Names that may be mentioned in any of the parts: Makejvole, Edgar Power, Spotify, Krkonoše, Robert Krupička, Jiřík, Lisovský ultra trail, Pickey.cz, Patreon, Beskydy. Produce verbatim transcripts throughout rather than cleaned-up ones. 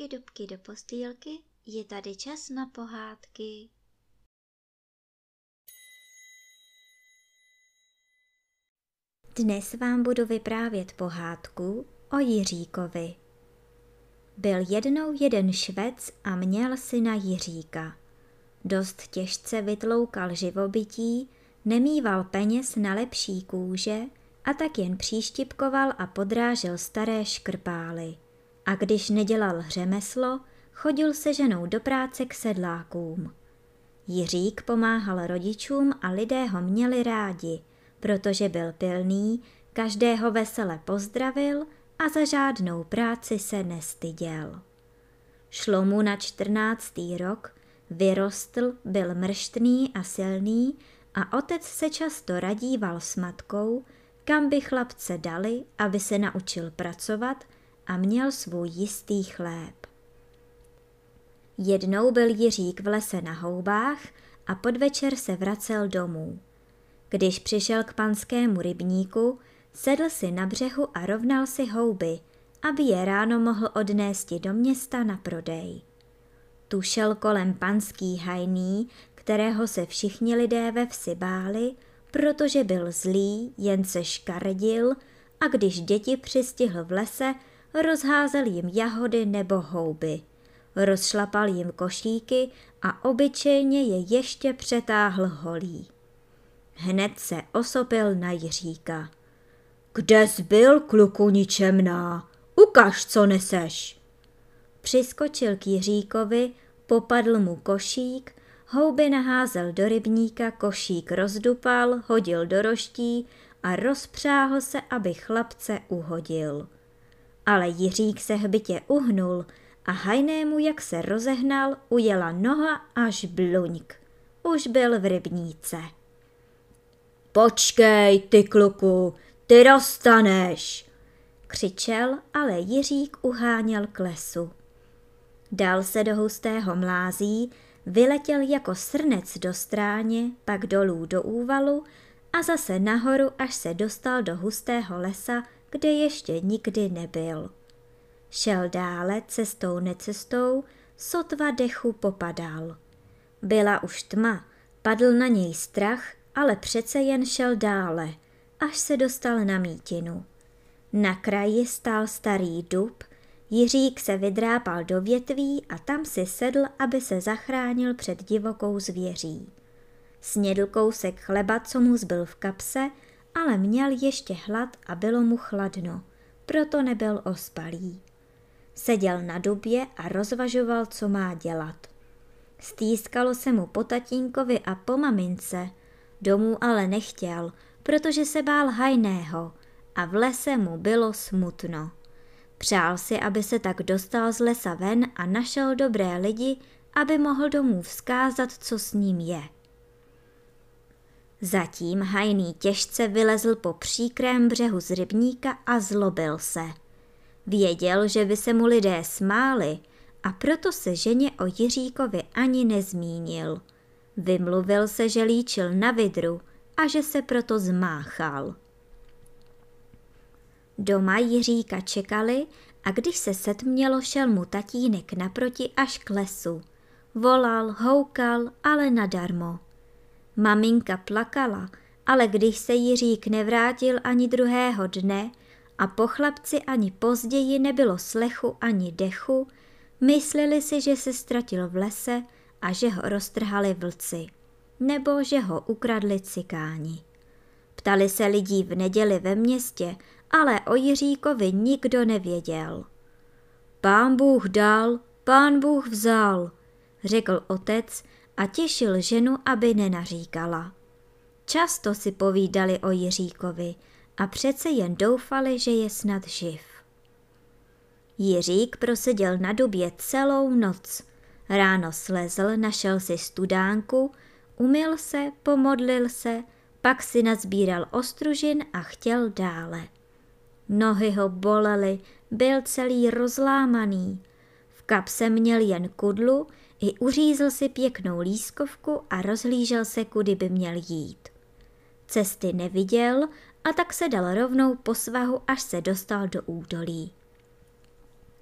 dubky dubky do postýlky, je tady čas na pohádky. Dnes vám budu vyprávět pohádku o Jiříkovi. Byl jednou jeden Švec a měl syna Jiříka. Dost těžce vytloukal živobytí, nemýval peněz na lepší kůže a tak jen příštipkoval a podrážel staré škrpály. A když nedělal řemeslo, chodil se ženou do práce k sedlákům. Jiřík pomáhal rodičům a lidé ho měli rádi, protože byl pilný, každého vesele pozdravil a za žádnou práci se nestyděl. Šlo mu na čtrnáctý rok, vyrostl, byl mrštný a silný a otec se často radíval s matkou, kam by chlapce dali, aby se naučil pracovat a měl svůj jistý chléb. Jednou byl Jiřík v lese na houbách a podvečer se vracel domů. Když přišel k panskému rybníku, sedl si na břehu a rovnal si houby, aby je ráno mohl odnésti do města na prodej. Tu šel kolem panský hajný, kterého se všichni lidé ve vsi báli, protože byl zlý, jen se škardil a když děti přistihl v lese, rozházel jim jahody nebo houby. Rozšlapal jim košíky a obyčejně je ještě přetáhl holí. Hned se osopil na Jiříka. Kde jsi byl, kluku ničemná? Ukaž, co neseš. Přiskočil k Jiříkovi, popadl mu košík, houby naházel do rybníka, košík rozdupal, hodil do roští a rozpřáhl se, aby chlapce uhodil. Ale Jiřík se hbitě uhnul a hajnému, jak se rozehnal, ujela noha až bluňk. Už byl v rybníce. Počkej, ty kluku, ty dostaneš, křičel, ale Jiřík uháněl k lesu. Dal se do hustého mlází, vyletěl jako srnec do stráně, pak dolů do úvalu a zase nahoru, až se dostal do hustého lesa, kde ještě nikdy nebyl. Šel dále cestou necestou, sotva dechu popadal. Byla už tma, padl na něj strach, ale přece jen šel dále, až se dostal na mítinu. Na kraji stál starý dub, Jiřík se vydrápal do větví a tam si sedl, aby se zachránil před divokou zvěří. Snědl kousek chleba, co mu zbyl v kapse, ale měl ještě hlad a bylo mu chladno, proto nebyl ospalý. Seděl na dubě a rozvažoval, co má dělat. Stýskalo se mu po tatínkovi a po mamince, domů ale nechtěl, protože se bál hajného a v lese mu bylo smutno. Přál si, aby se tak dostal z lesa ven a našel dobré lidi, aby mohl domů vzkázat, co s ním je. Zatím hajný těžce vylezl po příkrém břehu z rybníka a zlobil se. Věděl, že by se mu lidé smáli a proto se ženě o Jiříkovi ani nezmínil. Vymluvil se, že líčil na vidru a že se proto zmáchal. Doma Jiříka čekali a když se setmělo, šel mu tatínek naproti až k lesu. Volal, houkal, ale nadarmo. Maminka plakala, ale když se Jiřík nevrátil ani druhého dne a po chlapci ani později nebylo slechu ani dechu, mysleli si, že se ztratil v lese a že ho roztrhali vlci, nebo že ho ukradli cikáni. Ptali se lidí v neděli ve městě, ale o Jiříkovi nikdo nevěděl. Pán Bůh dal, pán Bůh vzal, řekl otec a těšil ženu, aby nenaříkala. Často si povídali o Jiříkovi a přece jen doufali, že je snad živ. Jiřík proseděl na dubě celou noc. Ráno slezl, našel si studánku, umyl se, pomodlil se, pak si nazbíral ostružin a chtěl dále. Nohy ho bolely, byl celý rozlámaný. V kapse měl jen kudlu, i uřízl si pěknou lískovku a rozhlížel se, kudy by měl jít. Cesty neviděl a tak se dal rovnou po svahu, až se dostal do údolí.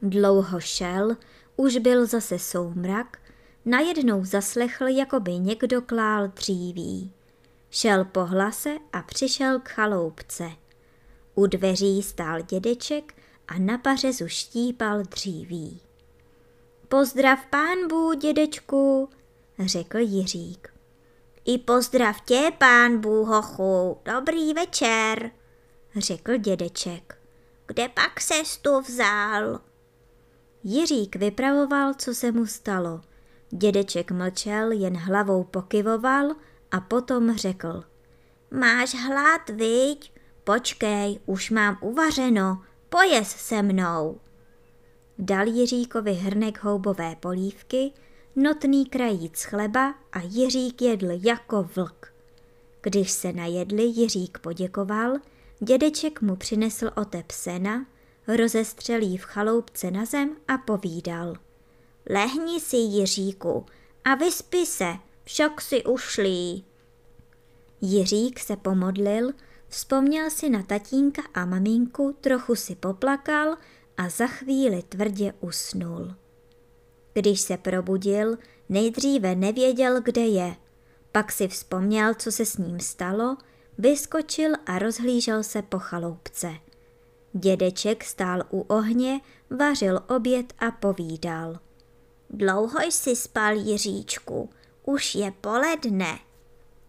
Dlouho šel, Už byl zase soumrak, najednou zaslechl, jako by někdo klál dříví. Šel po hlase a přišel k chaloupce. U dveří stál dědeček a na pařezu štípal dříví. Pozdrav pánbu, dědečku, řekl Jiřík. I pozdrav tě, pánbu, hochu, dobrý večer, řekl dědeček. Kde pak ses tu vzal? Jiřík vypravoval, co se mu stalo. Dědeček mlčel, jen hlavou pokyvoval a potom řekl. Máš hlad, viď? Počkej, už mám uvařeno, pojez se mnou. Dal Jiříkovi hrnek houbové polívky, notný krajíc chleba a Jiřík jedl jako vlk. Když se najedli, Jiřík poděkoval, dědeček mu přinesl otep sena, rozestřel jí v chaloupce na zem a povídal. Lehni si, Jiříku, a vyspi se, však si ušlý. Jiřík se pomodlil, vzpomněl si na tatínka a maminku, trochu si poplakal a za chvíli tvrdě usnul. Když se probudil, nejdříve nevěděl, kde je. Pak si vzpomněl, co se s ním stalo, vyskočil a rozhlížel se po chaloupce. Dědeček stál u ohně, vařil oběd a povídal. Dlouho jsi spal, Jiříčku, už je poledne.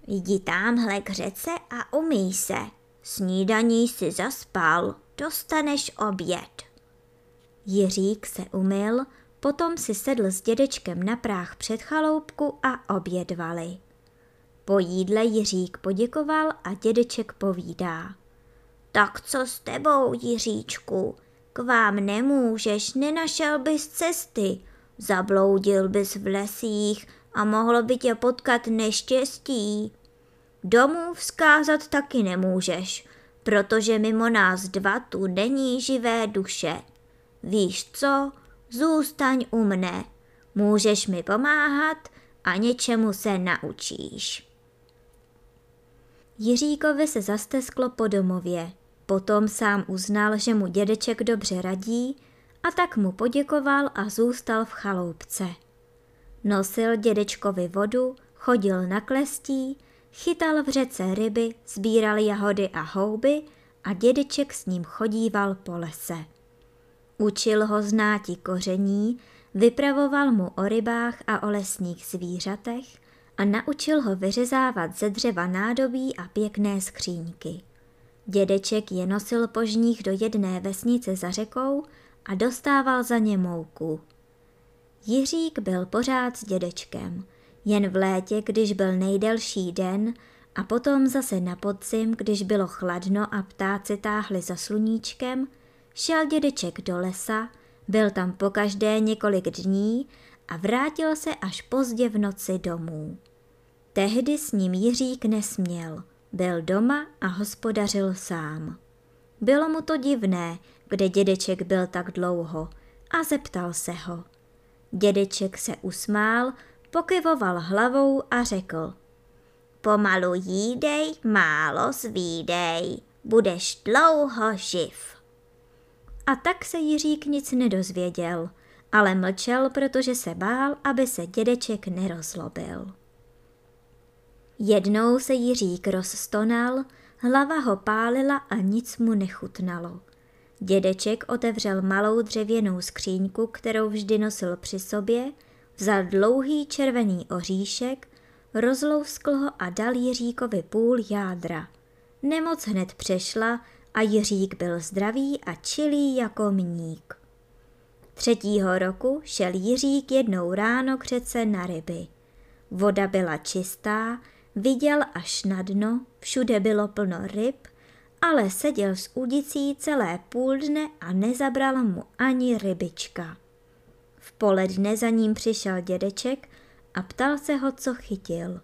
Jdi támhle k řece a umyj se. Snídaní jsi zaspal, dostaneš oběd. Jiřík se umyl, potom si sedl s dědečkem na práh před chaloupku a obědvali. Po jídle Jiřík poděkoval a dědeček povídá. Tak co s tebou, Jiříčku? K vám nemůžeš, nenašel bys cesty. Zabloudil bys v lesích a mohlo by tě potkat neštěstí. Domů vzkázat taky nemůžeš, protože mimo nás dva tu není živé duše. Víš co? Zůstaň u mne, můžeš mi pomáhat a něčemu se naučíš. Jiříkovi se zastesklo po domově, potom sám uznal, že mu dědeček dobře radí, a tak mu poděkoval a zůstal v chaloupce. Nosil dědečkovi vodu, chodil na klestí, chytal v řece ryby, sbíral jahody a houby a dědeček s ním chodíval po lese. Učil ho znáti koření, vypravoval mu o rybách a o lesních zvířatech a naučil ho vyřezávat ze dřeva nádobí a pěkné skříňky. Dědeček je nosil po žních do jedné vesnice za řekou a dostával za ně mouku. Jiřík byl pořád s dědečkem, jen v létě, když byl nejdelší den, a potom zase na podzim, když bylo chladno a ptáci táhli za sluníčkem, šel dědeček do lesa, byl tam pokaždé několik dní a vrátil se až pozdě v noci domů. Tehdy s ním Jiřík nesměl, byl doma a hospodařil sám. Bylo mu to divné, kde dědeček byl tak dlouho, a zeptal se ho. Dědeček se usmál, pokyvoval hlavou a řekl. Pomalu jídej, málo svídej, budeš dlouho živ. A tak se Jiřík nic nedozvěděl, ale mlčel, protože se bál, aby se dědeček nerozlobil. Jednou se Jiřík rozstonal, hlava ho pálila a nic mu nechutnalo. Dědeček otevřel malou dřevěnou skříňku, kterou vždy nosil při sobě, vzal dlouhý červený oříšek, rozlouskl ho a dal Jiříkovi půl jádra. Nemoc hned přešla a Jiřík byl zdravý a čilý jako mník. Třetího roku šel Jiřík jednou ráno k řece na ryby. Voda byla čistá, viděl až na dno, všude bylo plno ryb, ale seděl s udicí celé půl dne a nezabrala mu ani rybička. V poledne za ním přišel dědeček a ptal se ho, co chytil.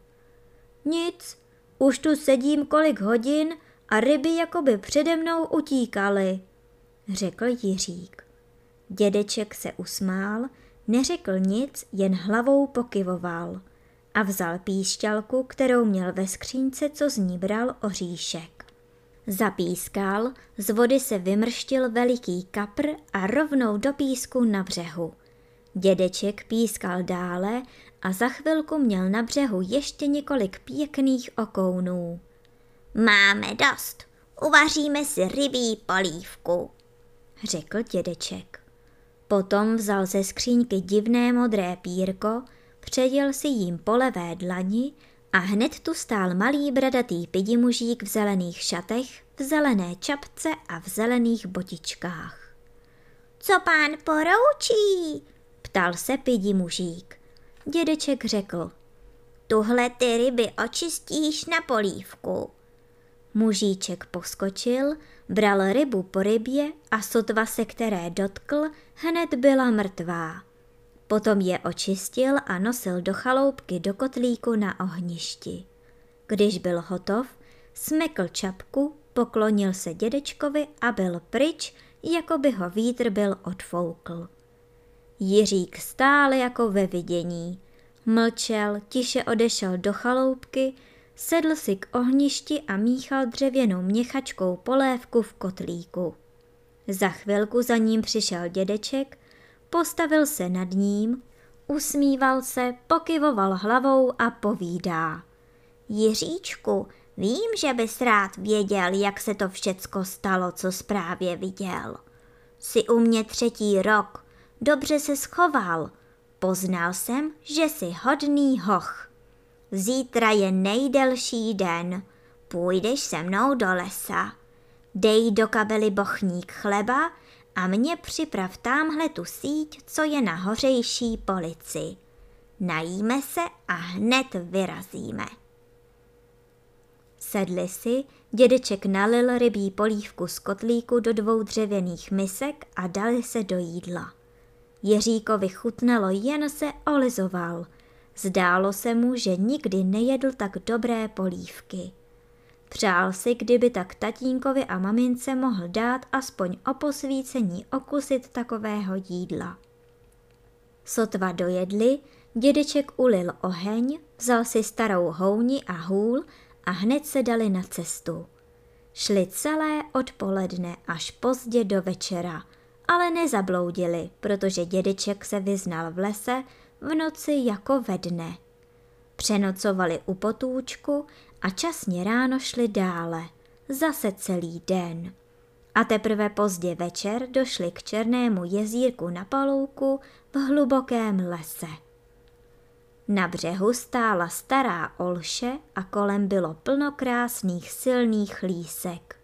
Nic, už tu sedím kolik hodin a ryby jakoby přede mnou utíkaly, řekl Jiřík. Dědeček se usmál, neřekl nic, jen hlavou pokyvoval a vzal píšťalku, kterou měl ve skřínce, co z ní bral oříšek. Zapískal, z vody se vymrštil veliký kapr a rovnou do písku na břehu. Dědeček pískal dále a za chvilku měl na břehu ještě několik pěkných okounů. Máme dost, uvaříme si rybí polívku, řekl dědeček. Potom vzal ze skříňky divné modré pýrko, předěl si jím po levé dlani a hned tu stál malý bradatý pidimužík v zelených šatech, v zelené čapce a v zelených botičkách. Co pán poroučí? Ptal se pidimužík. Dědeček řekl, tuhle ty ryby očistíš na polívku. Mužíček poskočil, bral rybu po rybě a sotva se které dotkl, hned byla mrtvá. Potom je očistil a nosil do chaloupky do kotlíku na ohništi. Když byl hotov, smekl čapku, poklonil se dědečkovi a byl pryč, jako by ho vítr byl odfoukl. Jiřík stál jako ve vidění. Mlčel, tiše odešel do chaloupky, sedl si k ohništi a míchal dřevěnou měchačkou polévku v kotlíku. Za chvilku za ním přišel dědeček, postavil se nad ním, usmíval se, pokyvoval hlavou a povídá. Jiříčku, vím, že bys rád věděl, jak se to všecko stalo, co jsi právě viděl. Jsi u mě třetí rok, dobře se schoval. Poznal jsem, že jsi hodný hoch. Zítra je nejdelší den, půjdeš se mnou do lesa. Dej do kabely bochník chleba a mně připrav támhle tu síť, co je na hořejší polici. Najíme se a hned vyrazíme. Sedli si, dědeček nalil rybí polívku z kotlíku do dvou dřevěných misek a dali se do jídla. Jiříkovi chutnalo, jen se olizoval. Zdálo se mu, že nikdy nejedl tak dobré polívky. Přál si, kdyby tak tatínkovi a mamince mohl dát aspoň o posvícení okusit takového jídla. Sotva dojedli, dědeček ulil oheň, vzal si starou houni a hůl a hned se dali na cestu. Šli celé odpoledne až pozdě do večera, ale nezabloudili, protože dědeček se vyznal v lese v noci jako ve dne. Přenocovali u potůčku a časně ráno šli dále, zase celý den. A teprve pozdě večer došli k černému jezírku na palouku v hlubokém lese. Na břehu stála stará olše a kolem bylo plno krásných silných lísek.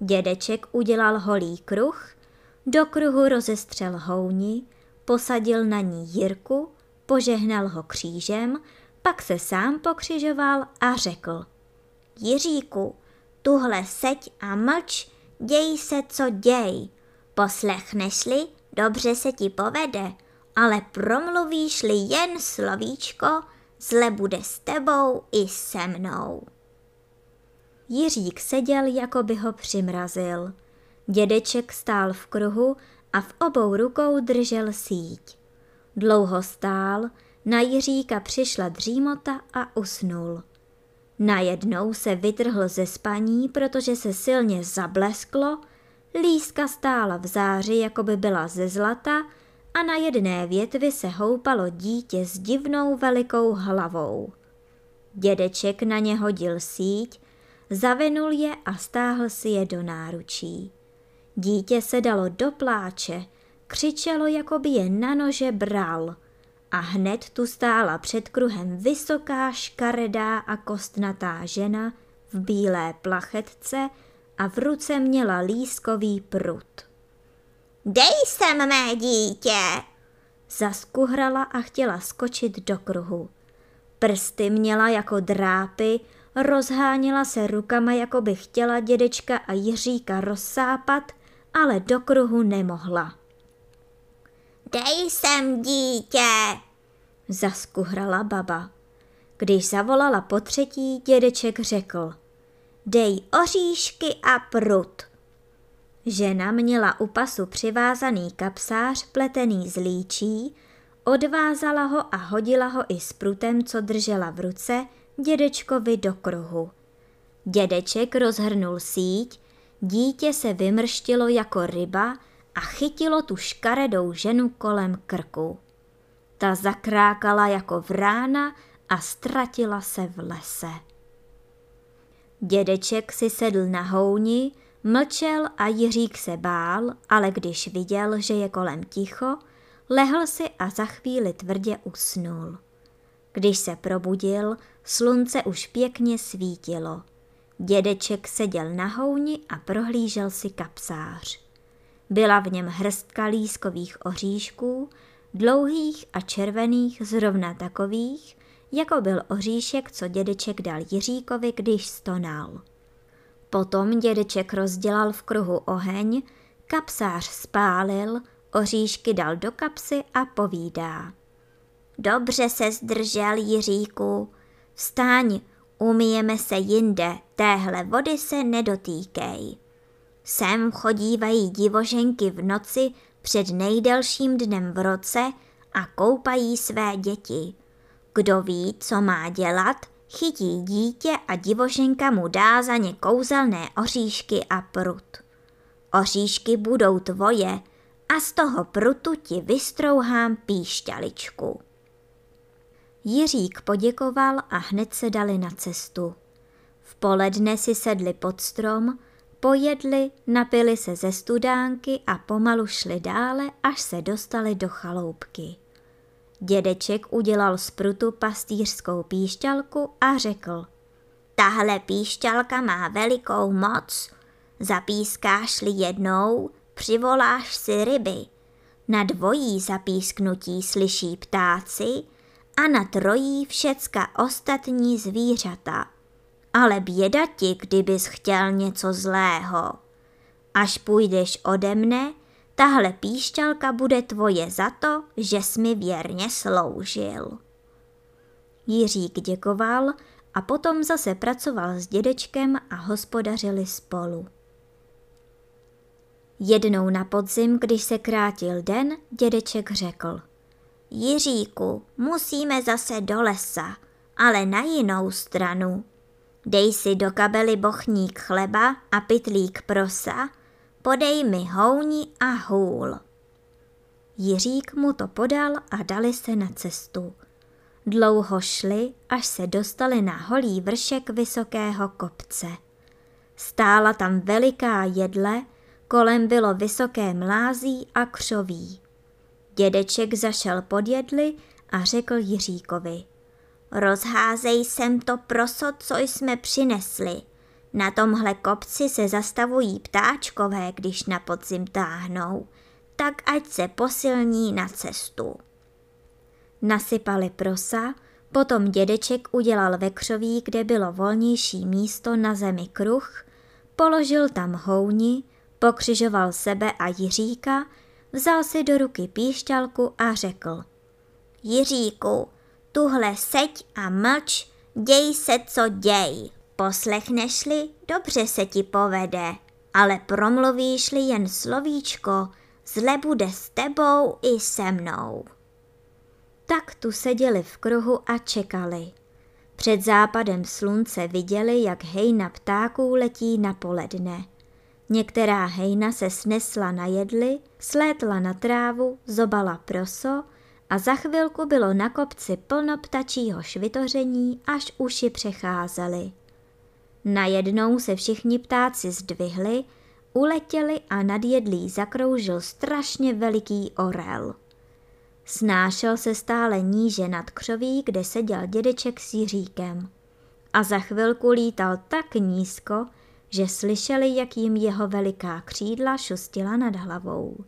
Dědeček udělal holý kruh, do kruhu rozestřel houni, posadil na ní Jirku, požehnal ho křížem, pak se sám pokřižoval a řekl. Jiříku, tuhle seď a mlč, děj se, co děj. Poslechneš-li, dobře se ti povede, ale promluvíš-li jen slovíčko, zle bude s tebou i se mnou. Jiřík seděl, jako by ho přimrazil. Dědeček stál v kruhu a v obou rukou držel síť. Dlouho stál, na Jiříka přišla dřímota a usnul. Najednou se vytrhl ze spaní, protože se silně zablesklo, líska stála v záři, jako by byla ze zlata, a na jedné větvi se houpalo dítě s divnou velikou hlavou. Dědeček na ně hodil síť, zavinul je a stáhl si je do náručí. Dítě se dalo do pláče, křičelo, jako by je na nože bral. A hned tu stála před kruhem vysoká, škaredá a kostnatá žena v bílé plachetce a v ruce měla lískový prut. Dej sem, mé dítě! Zaskuhrala a chtěla skočit do kruhu. Prsty měla jako drápy, rozháněla se rukama, jako by chtěla dědečka a Jiříka rozsápat, ale do kruhu nemohla. Dej sem, dítě, zaskuhrala baba. Když zavolala potřetí, dědeček řekl, dej oříšky a prut. Žena měla u pasu přivázaný kapsář pletený z líčí, odvázala ho a hodila ho i s prutem, co držela v ruce, dědečkovi do kruhu. Dědeček rozhrnul síť, dítě se vymrštilo jako ryba a chytilo tu škaredou ženu kolem krku. Ta zakrákala jako vrána a ztratila se v lese. Dědeček si sedl na houni, mlčel a Jiřík se bál, ale když viděl, že je kolem ticho, lehl si a za chvíli tvrdě usnul. Když se probudil, slunce už pěkně svítilo. Dědeček seděl na houni a prohlížel si kapsář. Byla v něm hrstka lískových oříšků, dlouhých a červených, zrovna takových, jako byl oříšek, co dědeček dal Jiříkovi, když stonal. Potom dědeček rozdělal v kruhu oheň, kapsář spálil, oříšky dal do kapsy a povídá. Dobře se zdržel, Jiříku, vstaň, umyjeme se jinde, téhle vody se nedotýkej. Sem chodívají divoženky v noci před nejdelším dnem v roce a koupají své děti. Kdo ví, co má dělat, chytí dítě a divoženka mu dá za ně kouzelné oříšky a prut. Oříšky budou tvoje a z toho prutu ti vystrouhám píšťaličku. Jiřík poděkoval a hned se dali na cestu. V poledne si sedli pod strom, pojedli, napili se ze studánky a pomalu šli dále, až se dostali do chaloupky. Dědeček udělal z prutu pastýřskou píšťalku a řekl: Tahle píšťalka má velikou moc. Zapískáš-li jednou, přivoláš si ryby. Na dvojí zapísknutí slyší ptáci a na trojí všecka ostatní zvířata. Ale běda ti, kdybys chtěl něco zlého. Až půjdeš ode mne, tahle píšťalka bude tvoje za to, že jsi mi věrně sloužil. Jiřík děkoval a potom zase pracoval s dědečkem a hospodařili spolu. Jednou na podzim, když se krátil den, dědeček řekl: Jiříku, musíme zase do lesa, ale na jinou stranu. Dej si do kabely bochník chleba a pytlík prosa, podej mi houni a hůl. Jiřík mu to podal a dali se na cestu. Dlouho šli, až se dostali na holý vršek vysokého kopce. Stála tam veliká jedle, kolem bylo vysoké mlází a křoví. Dědeček zašel pod jedli a řekl Jiříkovi: Rozházej sem to proso, co jsme přinesli. Na tomhle kopci se zastavují ptáčkové, když na podzim táhnou, tak ať se posilní na cestu. Nasypali prosa, potom dědeček udělal ve křoví, kde bylo volnější místo, na zemi kruh, položil tam houni, pokřižoval sebe a Jiříka, vzal si do ruky píšťalku a řekl: Jiříku, tuhle seď a mlč, děj se, co děj. Poslechneš-li, dobře se ti povede, ale promluvíš-li jen slovíčko, zle bude s tebou i se mnou. Tak tu seděli v kruhu a čekali. Před západem slunce viděli, jak hejna ptáků letí na poledne. Některá hejna se snesla na jedli, slétla na trávu, zobala proso a za chvilku bylo na kopci plno ptačího švitoření, až uši přecházely. Najednou se všichni ptáci zdvihli, uletěli a nad jedlí zakroužil strašně veliký orel. Snášel se stále níže nad křoví, kde seděl dědeček s Jiříkem. A za chvilku lítal tak nízko, že slyšeli, jak jim jeho veliká křídla šustila nad hlavou.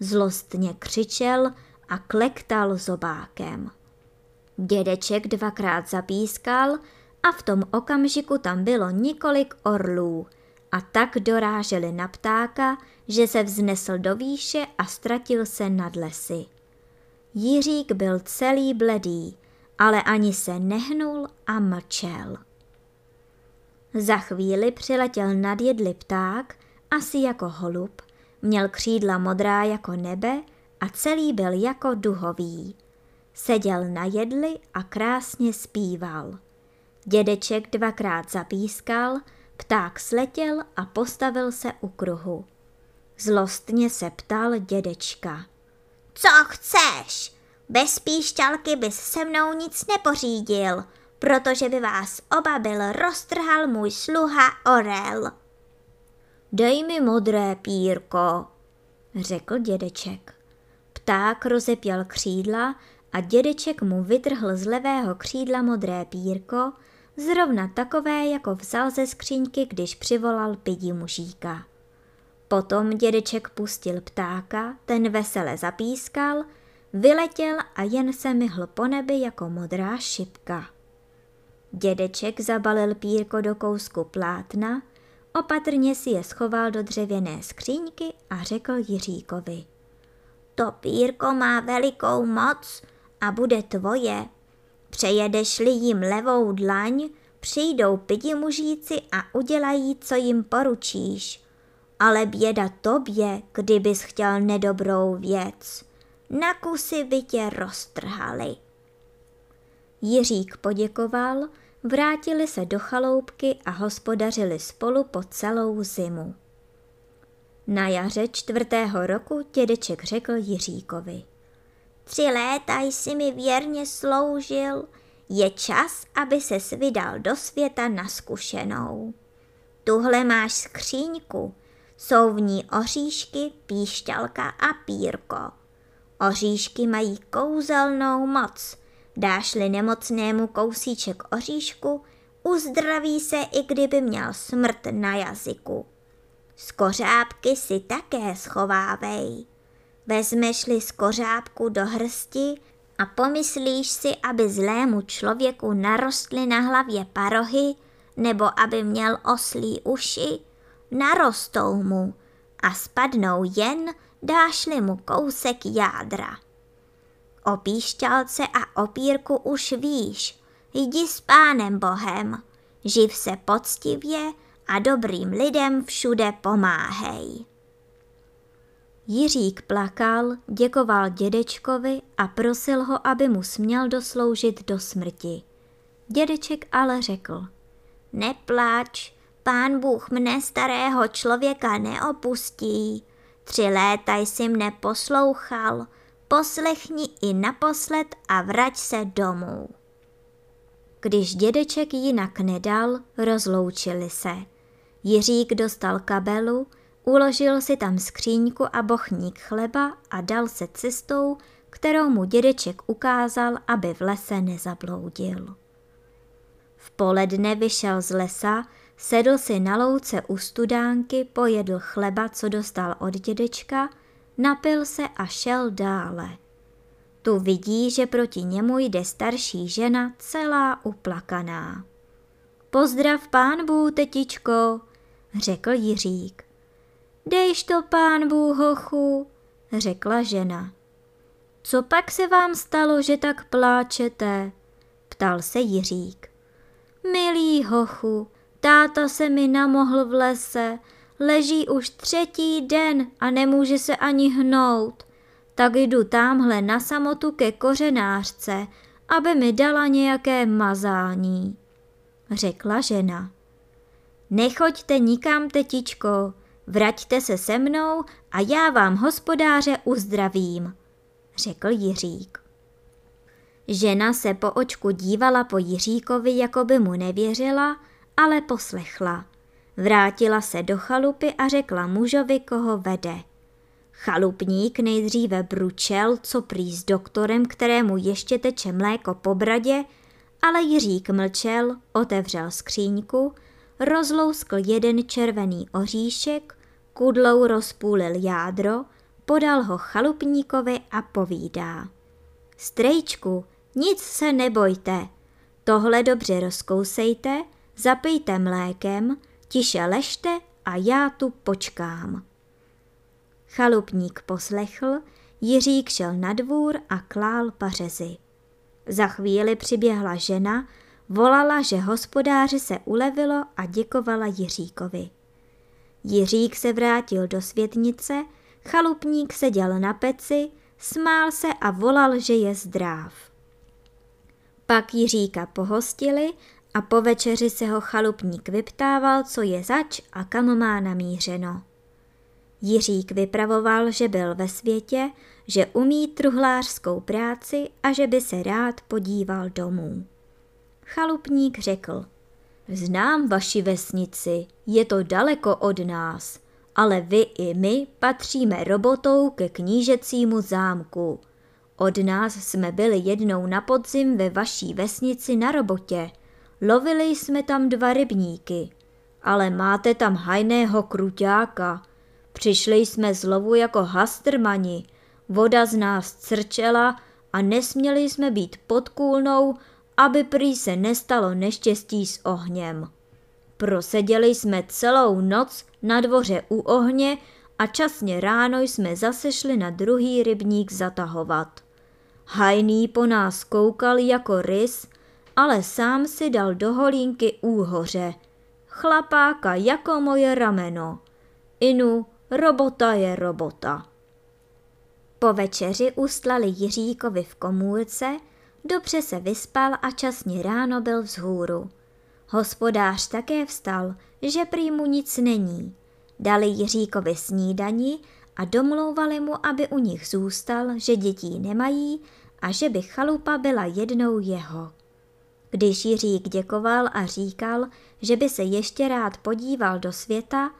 Zlostně křičel a klektal zobákem. Dědeček dvakrát zapískal a v tom okamžiku tam bylo několik orlů a tak doráželi na ptáka, že se vznesl do výše a ztratil se nad lesy. Jiřík byl celý bledý, ale ani se nehnul a mlčel. Za chvíli přiletěl nad jedli pták, asi jako holub, měl křídla modrá jako nebe a celý byl jako duhový. Seděl na jedli a krásně zpíval. Dědeček dvakrát zapískal, pták sletěl a postavil se u kruhu. Zlostně se ptal dědečka: Co chceš? Bez píšťalky bys se mnou nic nepořídil, protože by vás oba byl roztrhal můj sluha orel. Dej mi modré pýrko, řekl dědeček. Pták rozepěl křídla a dědeček mu vytrhl z levého křídla modré pýrko, zrovna takové, jako vzal ze skříňky, když přivolal pidi mužíka. Potom dědeček pustil ptáka, ten vesele zapískal, vyletěl a jen se myhl po nebi jako modrá šipka. Dědeček zabalil pýrko do kousku plátna, opatrně si je schoval do dřevěné skříňky a řekl Jiříkovi. To pýrko má velikou moc a bude tvoje. Přejedeš-li jim levou dlaň, přijdou pidi mužíci a udělají, co jim poručíš. Ale běda tobě, kdybys chtěl nedobrou věc. Na kusy by tě roztrhali. Jiřík poděkoval, vrátili se do chaloupky a hospodařili spolu po celou zimu. Na jaře čtvrtého roku dědeček řekl Jiříkovi. Tři léta jsi mi věrně sloužil, je čas, aby ses vydal do světa na zkušenou. Tuhle máš skříňku, jsou v ní oříšky, píšťalka a pýrko. Oříšky mají kouzelnou moc, dáš-li nemocnému kousíček oříšku, uzdraví se, i kdyby měl smrt na jazyku. Z kořápky si také schovávej. Vezmeš-li z kořápku do hrsti a pomyslíš si, aby zlému člověku narostly na hlavě parohy nebo aby měl oslí uši, narostou mu a spadnou jen, dáš-li mu kousek jádra. O píšťalce a o pýrku už víš, jdi s Pánem Bohem, živ se poctivě a dobrým lidem všude pomáhej. Jiřík plakal, děkoval dědečkovi a prosil ho, aby mu směl dosloužit do smrti. Dědeček ale řekl, nepláč, Pán Bůh mne starého člověka neopustí. Tři léta jsi mne poslouchal, poslechni i naposled a vrať se domů. Když dědeček jinak nedal, rozloučili se. Jiřík dostal kabelu, uložil si tam skříňku a bochník chleba a dal se cestou, kterou mu dědeček ukázal, aby v lese nezabloudil. V poledne vyšel z lesa, sedl si na louce u studánky, pojedl chleba, co dostal od dědečka, napil se a šel dále. Tu vidí, že proti němu jde starší žena celá uplakaná. Pozdrav Pánbů, tetičko, řekl Jiřík. Dejš to Pánbů, hochu, řekla žena. Co pak se vám stalo, že tak pláčete? Ptal se Jiřík. Milý hochu, táta se mi namohl v lese, leží už třetí den a nemůže se ani hnout. Tak jdu támhle na samotu ke kořenářce, aby mi dala nějaké mazání, řekla žena. Nechoďte nikam, tetičko, vraťte se se mnou a já vám hospodáře uzdravím, řekl Jiřík. Žena se po očku dívala po Jiříkovi, jako by mu nevěřila, ale poslechla. Vrátila se do chalupy a řekla mužovi, koho vede. Chalupník nejdříve bručel, co prý s doktorem, kterému ještě teče mléko po bradě, ale Jiřík mlčel, otevřel skříňku, rozlouskl jeden červený oříšek, kudlou rozpůlil jádro, podal ho chalupníkovi a povídá. Strejčku, nic se nebojte, tohle dobře rozkousejte, zapijte mlékem, tiše ležte a já tu počkám. Chalupník poslechl, Jiřík šel na dvůr a klál pařezy. Za chvíli přiběhla žena, volala, že hospodáři se ulevilo a děkovala Jiříkovi. Jiřík se vrátil do světnice, chalupník seděl na peci, smál se a volal, že je zdráv. Pak Jiříka pohostili a po večeři se ho chalupník vyptával, co je zač a kam má namířeno. Jiřík vypravoval, že byl ve světě, že umí truhlářskou práci a že by se rád podíval domů. Chalupník řekl: znám vaši vesnici, je to daleko od nás, ale vy i my patříme robotou ke knížecímu zámku. Od nás jsme byli jednou na podzim ve vaší vesnici na robotě. Lovili jsme tam dva rybníky, ale máte tam hajného kruťáka. Přišli jsme z lovu jako hastrmani, voda z nás crčela a nesměli jsme být pod kůlnou, aby prý se nestalo neštěstí s ohněm. Proseděli jsme celou noc na dvoře u ohně a časně ráno jsme zase šli na druhý rybník zatahovat. Hajný po nás koukal jako rys, ale sám si dal do holínky úhoře. Chlapáka jako moje rameno. Inu, robota je robota. Po večeři ustlali Jiříkovi v komůrce, dobře se vyspal a časně ráno byl vzhůru. Hospodář také vstal, že prý mu nic není. Dali Jiříkovi snídani a domlouvali mu, aby u nich zůstal, že dětí nemají a že by chalupa byla jednou jeho. Když Jiřík děkoval a říkal, že by se ještě rád podíval do světa,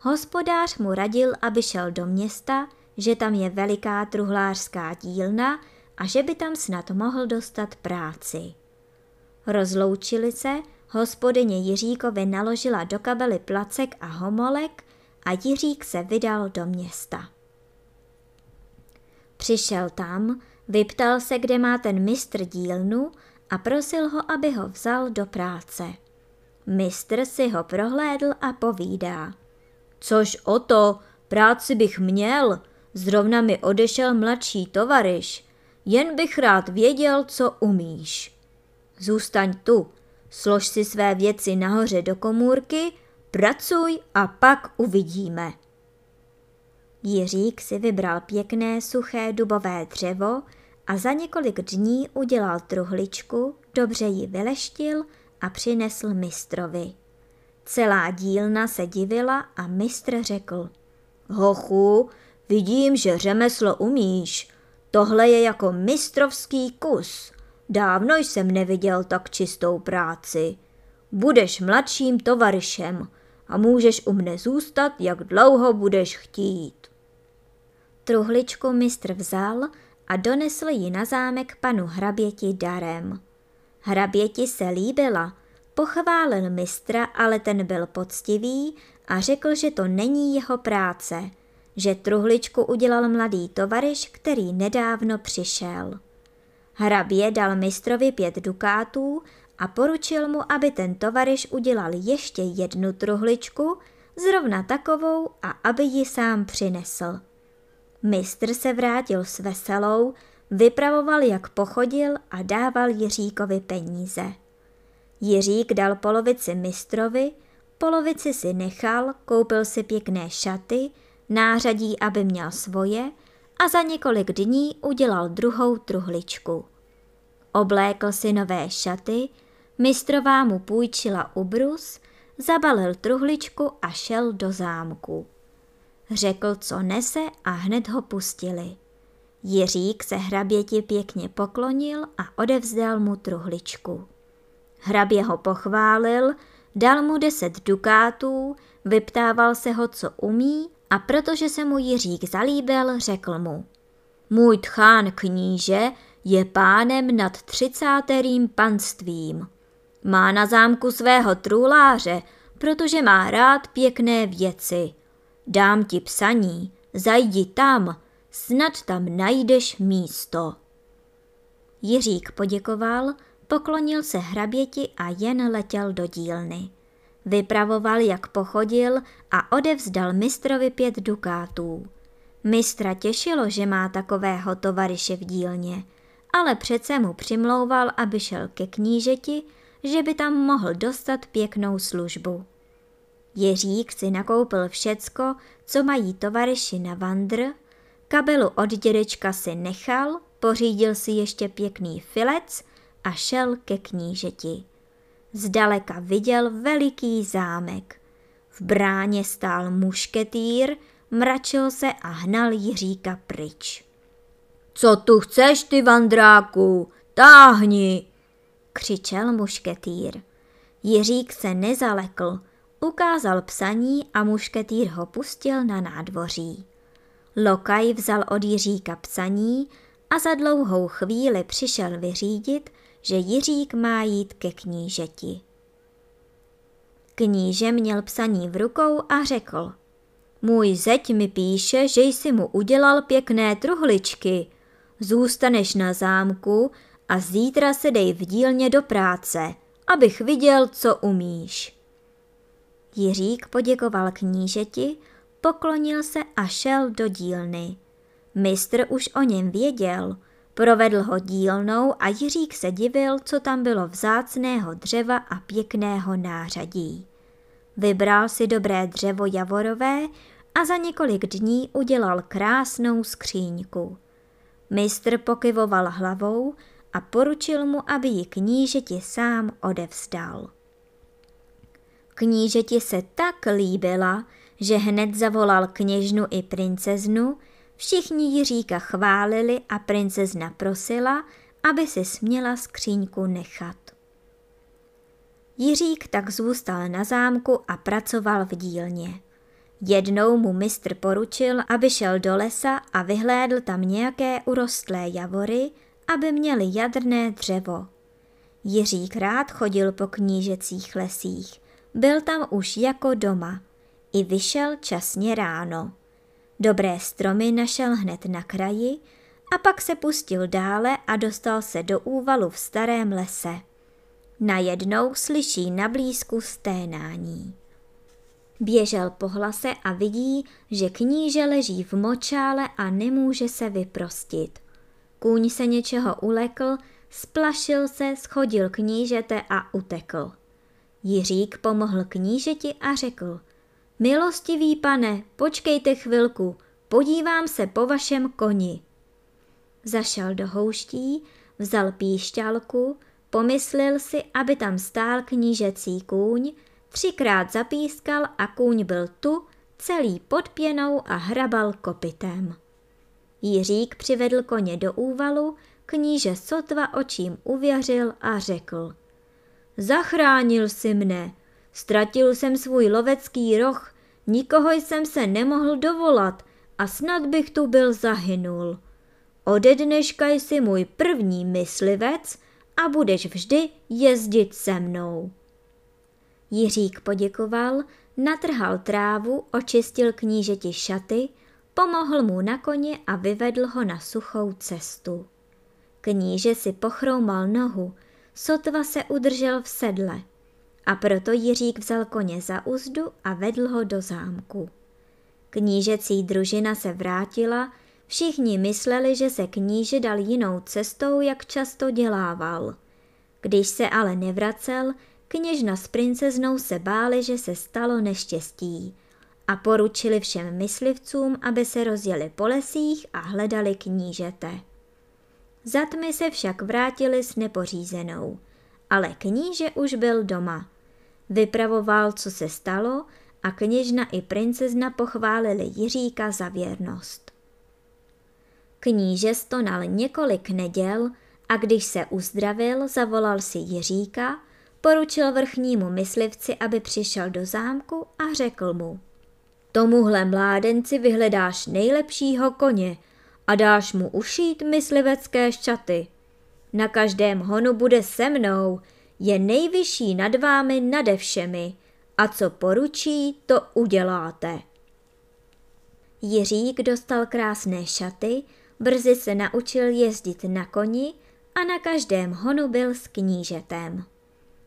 hospodář mu radil, aby šel do města, že tam je veliká truhlářská dílna a že by tam snad mohl dostat práci. Rozloučili se, hospodyně Jiříkovi naložila do kabely placek a homolek a Jiřík se vydal do města. Přišel tam, vyptal se, kde má ten mistr dílnu a prosil ho, aby ho vzal do práce. Mistr si ho prohlédl a povídá: což o to, práci bych měl, zrovna mi odešel mladší tovaryš, jen bych rád věděl, co umíš. Zůstaň tu, slož si své věci nahoře do komůrky, pracuj a pak uvidíme. Jiřík si vybral pěkné suché dubové dřevo a za několik dní udělal truhličku, dobře ji vyleštil a přinesl mistrovi. Celá dílna se divila a mistr řekl: hochu, vidím, že řemeslo umíš. Tohle je jako mistrovský kus. Dávno jsem neviděl tak čistou práci. Budeš mladším tovaryšem a můžeš u mne zůstat, jak dlouho budeš chtít. Truhličku mistr vzal a donesl ji na zámek panu hraběti darem. Hraběti se líbila, pochválil mistra, ale ten byl poctivý a řekl, že to není jeho práce, že truhličku udělal mladý tovaryš, který nedávno přišel. Hrabě dal mistrovi pět dukátů a poručil mu, aby ten tovaryš udělal ještě jednu truhličku, zrovna takovou, a aby ji sám přinesl. Mistr se vrátil s veselou, vypravoval, jak pochodil, a dával Jiříkovi peníze. Jiřík dal polovici mistrovi, polovici si nechal, koupil si pěkné šaty, nářadí, aby měl svoje, a za několik dní udělal druhou truhličku. Oblékl si nové šaty, mistrová mu půjčila ubrus, zabalil truhličku a šel do zámku. Řekl, co nese, a hned ho pustili. Jiřík se hraběti pěkně poklonil a odevzdal mu truhličku. Hrabě ho pochválil, dal mu deset dukátů, vyptával se ho, co umí, a protože se mu Jiřík zalíbil, řekl mu: můj tchán kníže je pánem nad třicáterým panstvím. Má na zámku svého truhláře, protože má rád pěkné věci. Dám ti psaní, zajdi tam, snad tam najdeš místo. Jiřík poděkoval, poklonil se hraběti a jen letěl do dílny. Vypravoval, jak pochodil, a odevzdal mistrovi pět dukátů. Mistra těšilo, že má takového tovaryše v dílně, ale přece mu přimlouval, aby šel ke knížeti, že by tam mohl dostat pěknou službu. Jiřík si nakoupil všecko, co mají tovaryši na vandr, kabelu od dědečka si nechal, pořídil si ještě pěkný filec a šel ke knížeti. Zdaleka viděl veliký zámek. V bráně stál mušketýr, mračil se a hnal Jiříka pryč. Co tu chceš, ty vandráku, táhni, křičel mušketýr. Jiřík se nezalekl, ukázal psaní a mušketýr ho pustil na nádvoří. Lokaj vzal od Jiříka psaní a za dlouhou chvíli přišel vyřídit, že Jiřík má jít ke knížeti. Kníže měl psaní v rukou a řekl: Můj zeť mi píše, že jsi mu udělal pěkné truhličky. Zůstaneš na zámku a zítra se dej v dílně do práce, abych viděl, co umíš. Jiřík poděkoval knížeti, poklonil se a šel do dílny. Mistr už o něm věděl, provedl ho dílnou a Jiřík se divil, co tam bylo vzácného dřeva a pěkného nářadí. Vybral si dobré dřevo javorové a za několik dní udělal krásnou skříňku. Mistr pokyvoval hlavou a poručil mu, aby ji knížeti sám odevzdal. Knížeti se tak líbila, že hned zavolal kněžnu i princeznu, všichni Jiříka chválili a princezna prosila, aby si směla skříňku nechat. Jiřík tak zůstal na zámku a pracoval v dílně. Jednou mu mistr poručil, aby šel do lesa a vyhlédl tam nějaké urostlé javory, aby měli jadrné dřevo. Jiřík rád chodil po knížecích lesích, byl tam už jako doma. I vyšel časně ráno. Dobré stromy našel hned na kraji a pak se pustil dále a dostal se do úvalu v starém lese. Najednou slyší na blízku sténání. Běžel po hlase a vidí, že kníže leží v močále a nemůže se vyprostit. Kůň se něčeho ulekl, splašil se, schodil knížete a utekl. Jiřík pomohl knížeti a řekl: Milostivý pane, počkejte chvilku, podívám se po vašem koni. Zašel do houští, vzal píšťalku, pomyslil si, aby tam stál knížecí kůň, třikrát zapískal a kůň byl tu, celý pod pěnou a hrabal kopytem. Jiřík přivedl koně do úvalu, kníže sotva očím uvěřil a řekl: Zachránil si mne, ztratil jsem svůj lovecký roh, nikoho jsem se nemohl dovolat a snad bych tu byl zahynul. Ode dneška jsi můj první myslivec a budeš vždy jezdit se mnou. Jiřík poděkoval, natrhal trávu, očistil knížeti šaty, pomohl mu na koně a vyvedl ho na suchou cestu. Kníže si pochroumal nohu, sotva se udržel v sedle. A proto Jiřík vzal koně za uzdu a vedl ho do zámku. Knížecí družina se vrátila, všichni mysleli, že se kníže dal jinou cestou, jak často dělával. Když se ale nevracel, kněžna s princeznou se báli, že se stalo neštěstí a poručili všem myslivcům, aby se rozjeli po lesích a hledali knížete. Za tmy se však vrátili s nepořízenou, ale kníže už byl doma. Vypravoval, co se stalo, a kněžna i princezna pochválili Jiříka za věrnost. Kníže stonal několik neděl a když se uzdravil, zavolal si Jiříka, poručil vrchnímu myslivci, aby přišel do zámku a řekl mu: Tomuhle mládenci vyhledáš nejlepšího koně a dáš mu ušít myslivecké šaty. Na každém honu bude se mnou, je nejvyšší nad vámi nade všemi a co poručí, to uděláte. Jiřík dostal krásné šaty, brzy se naučil jezdit na koni a na každém honu byl s knížetem.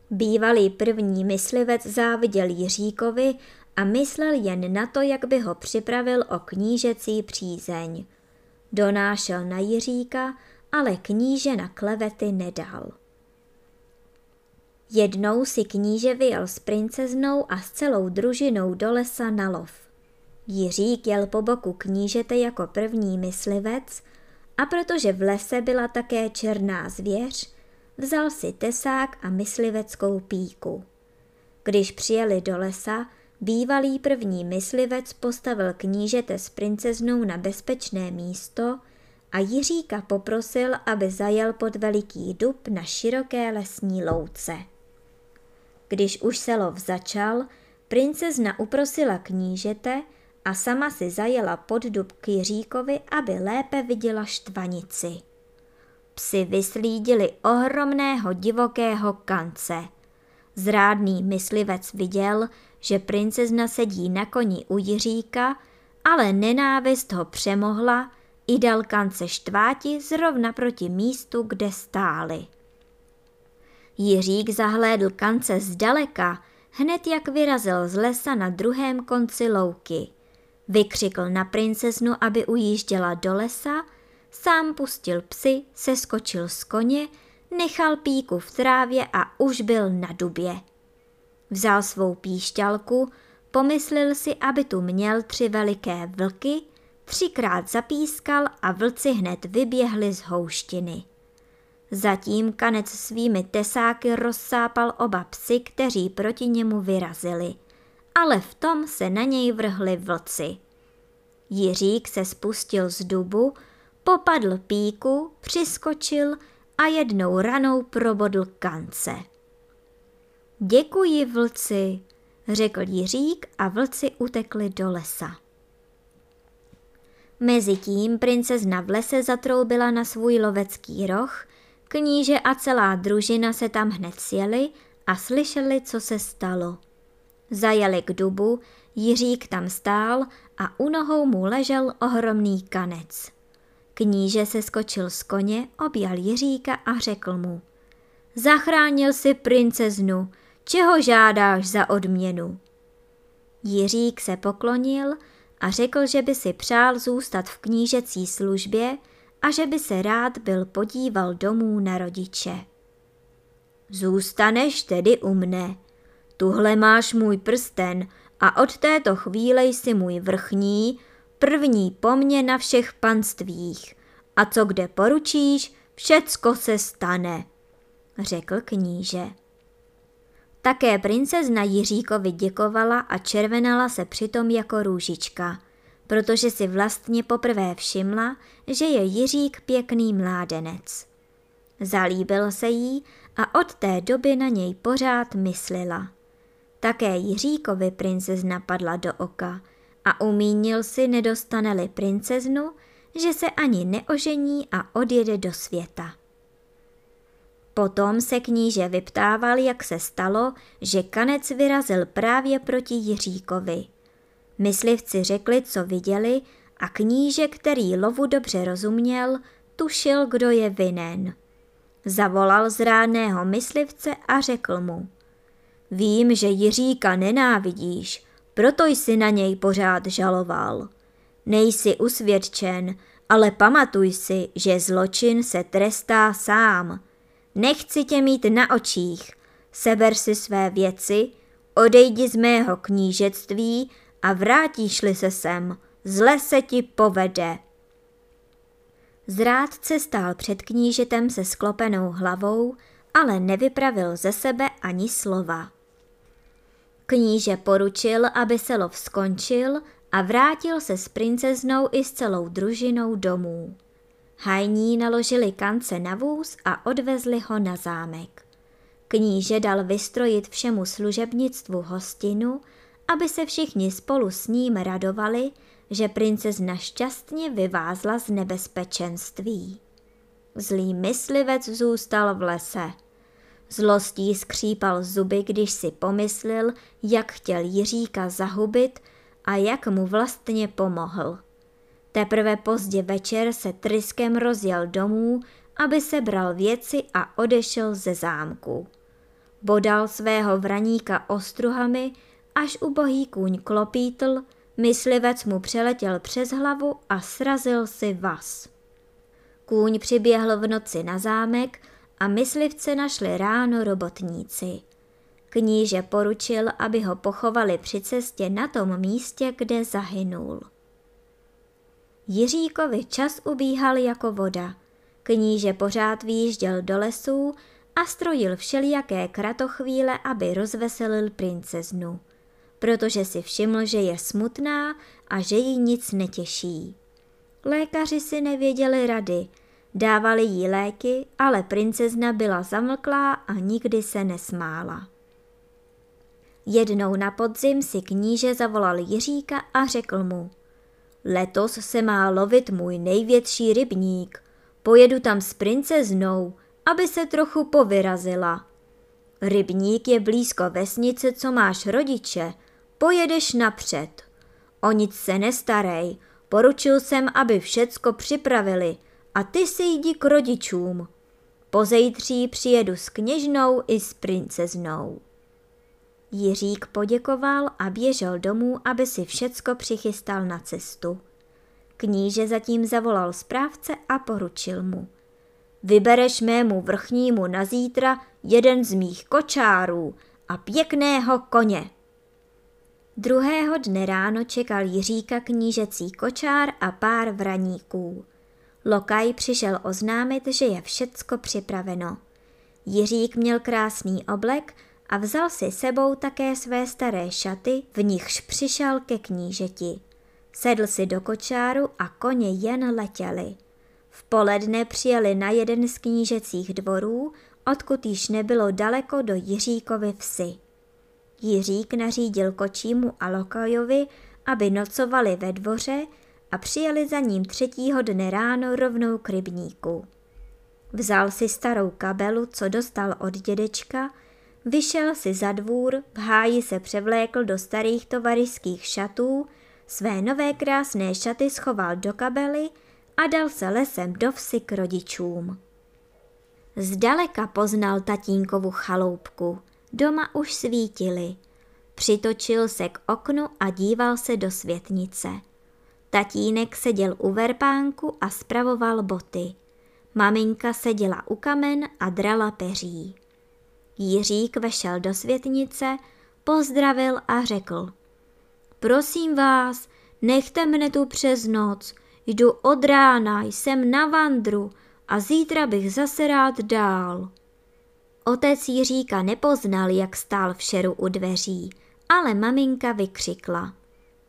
Bývalý první myslivec záviděl Jiříkovi a myslel jen na to, jak by ho připravil o knížecí přízeň. Donášel na Jiříka, ale kníže na klevety nedal. Jednou si kníže vyjel s princeznou a s celou družinou do lesa na lov. Jiřík jel po boku knížete jako první myslivec a protože v lese byla také černá zvěř, vzal si tesák a mysliveckou píku. Když přijeli do lesa, bývalý první myslivec postavil knížete s princeznou na bezpečné místo a Jiříka poprosil, aby zajel pod veliký dub na široké lesní louce. Když už se lov začal, princezna uprosila knížete a sama si zajela pod dub k Jiříkovi, aby lépe viděla štvanici. Psi vyslídili ohromného divokého kance. Zrádný myslivec viděl, že princezna sedí na koni u Jiříka, ale nenávist ho přemohla i dal kance štváti zrovna proti místu, kde stáli. Jiřík zahlédl kance zdaleka, hned jak vyrazil z lesa na druhém konci louky. Vykřikl na princeznu, aby ujížděla do lesa, sám pustil psy, seskočil z koně, nechal píku v trávě a už byl na dubě. Vzal svou píšťalku, pomyslil si, aby tu měl tři veliké vlky, třikrát zapískal a vlci hned vyběhli z houštiny. Zatím kanec svými tesáky rozsápal oba psy, kteří proti němu vyrazili, ale v tom se na něj vrhli vlci. Jiřík se spustil z dubu, popadl píku, přiskočil a jednou ranou probodl kance. Děkuji, vlci, řekl Jiřík a vlci utekli do lesa. Mezitím princezna v lese zatroubila na svůj lovecký roh, kníže a celá družina se tam hned sjeli a slyšeli, co se stalo. Zajeli k dubu, Jiřík tam stál a u nohou mu ležel ohromný kanec. Kníže se skočil z koně, objal Jiříka a řekl mu: Zachránil si princeznu, čeho žádáš za odměnu? Jiřík se poklonil a řekl, že by si přál zůstat v knížecí službě a že by se rád byl podíval domů na rodiče. Zůstaneš tedy u mne. Tuhle máš můj prsten a od této chvíle jsi můj vrchní, první po mně na všech panstvích. A co kde poručíš, všecko se stane, řekl kníže. Také princezna Jiříkovi děkovala a červenala se přitom jako růžička, protože si vlastně poprvé všimla, že je Jiřík pěkný mládenec. Zalíbil se jí a od té doby na něj pořád myslela. Také Jiříkovi princezna padla do oka a umínil si, nedostane-li princeznu, že se ani neožení a odjede do světa. Potom se kníže vyptával, jak se stalo, že kanec vyrazil právě proti Jiříkovi. Myslivci řekli, co viděli, a kníže, který lovu dobře rozuměl, tušil, kdo je vinen. Zavolal zrádného myslivce a řekl mu: Vím, že Jiříka nenávidíš, proto jsi na něj pořád žaloval. Nejsi usvědčen, ale pamatuj si, že zločin se trestá sám. Nechci tě mít na očích, seber si své věci, odejdi z mého knížectví a vrátíš-li se sem, zle se ti povede. Zrádce stál před knížetem se sklopenou hlavou, ale nevypravil ze sebe ani slova. Kníže poručil, aby se lov skončil a vrátil se s princeznou i s celou družinou domů. Hajní naložili kance na vůz a odvezli ho na zámek. Kníže dal vystrojit všemu služebnictvu hostinu, aby se všichni spolu s ním radovali, že princezna šťastně vyvázla z nebezpečenství. Zlý myslivec zůstal v lese. Zlostí skřípal zuby, když si pomyslel, jak chtěl Jiříka zahubit a jak mu vlastně pomohl. Teprve pozdě večer se tryskem rozjel domů, aby sebral věci a odešel ze zámku. Bodal svého vraníka ostruhami, až ubohý kůň klopítl, myslivec mu přeletěl přes hlavu a srazil si vaz. Kůň přiběhl v noci na zámek a myslivce našli ráno robotníci. Kníže poručil, aby ho pochovali při cestě na tom místě, kde zahynul. Jiříkovi čas ubíhal jako voda. Kníže pořád výjížděl do lesů a strojil všelijaké kratochvíle, aby rozveselil princeznu. protože si všiml, že je smutná a že jí nic netěší. Lékaři si nevěděli rady, dávali jí léky, ale princezna byla zamlklá a nikdy se nesmála. Jednou na podzim si kníže zavolal Jiříka a řekl mu: letos se má lovit můj největší rybník, pojedu tam s princeznou, aby se trochu povyrazila. Rybník je blízko vesnice, co máš rodiče, pojedeš napřed. O nic se nestarej, poručil jsem, aby všecko připravili, a ty si jdi k rodičům. Pozejtří přijedu s kněžnou i s princeznou. Jiřík poděkoval a běžel domů, aby si všecko přichystal na cestu. Kníže zatím zavolal správce a poručil mu: vybereš mému vrchnímu na zítra jeden z mých kočárů a pěkného koně. Druhého dne ráno čekal Jiříka knížecí kočár a pár vraníků. Lokaj přišel oznámit, že je všecko připraveno. Jiřík měl krásný oblek a vzal si sebou také své staré šaty, v nichž přišel ke knížeti. Sedl si do kočáru a koně jen letěli. V poledne přijeli na jeden z knížecích dvorů, odkud již nebylo daleko do Jiříkovy vsi. Jiřík nařídil kočímu a lokajovi, aby nocovali ve dvoře, a přijeli za ním třetího dne ráno rovnou k rybníku. Vzal si starou kabelu, co dostal od dědečka, vyšel si za dvůr, v háji se převlékl do starých tovaryšských šatů, své nové krásné šaty schoval do kabely a dal se lesem do vsi k rodičům. Zdaleka poznal tatínkovu chaloupku, doma už svítili. Přitočil se k oknu a díval se do světnice. Tatínek seděl u verpánku a spravoval boty. Maminka seděla u kamen a drala peří. Jiřík vešel do světnice, pozdravil a řekl: prosím vás, nechte mne tu přes noc, jdu od rána, jsem na vandru a zítra bych zase rád dál. Otec Jiříka nepoznal, jak stál v šeru u dveří, ale maminka vykřikla: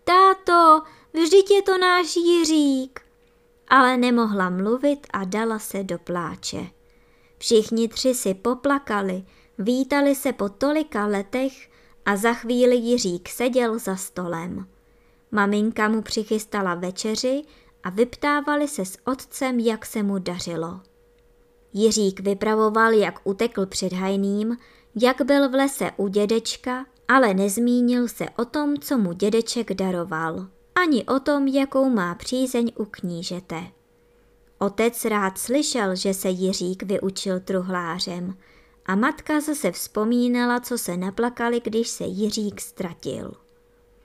táto, vždyť je to náš Jiřík. Ale nemohla mluvit a dala se do pláče. Všichni tři si poplakali, vítali se po tolika letech a za chvíli Jiřík seděl za stolem. Maminka mu přichystala večeři a vyptávali se s otcem, jak se mu dařilo. Jiřík vypravoval, jak utekl před hajným, jak byl v lese u dědečka, ale nezmínil se o tom, co mu dědeček daroval, ani o tom, jakou má přízeň u knížete. Otec rád slyšel, že se Jiřík vyučil truhlářem, a matka zase vzpomínala, co se naplakali, když se Jiřík ztratil.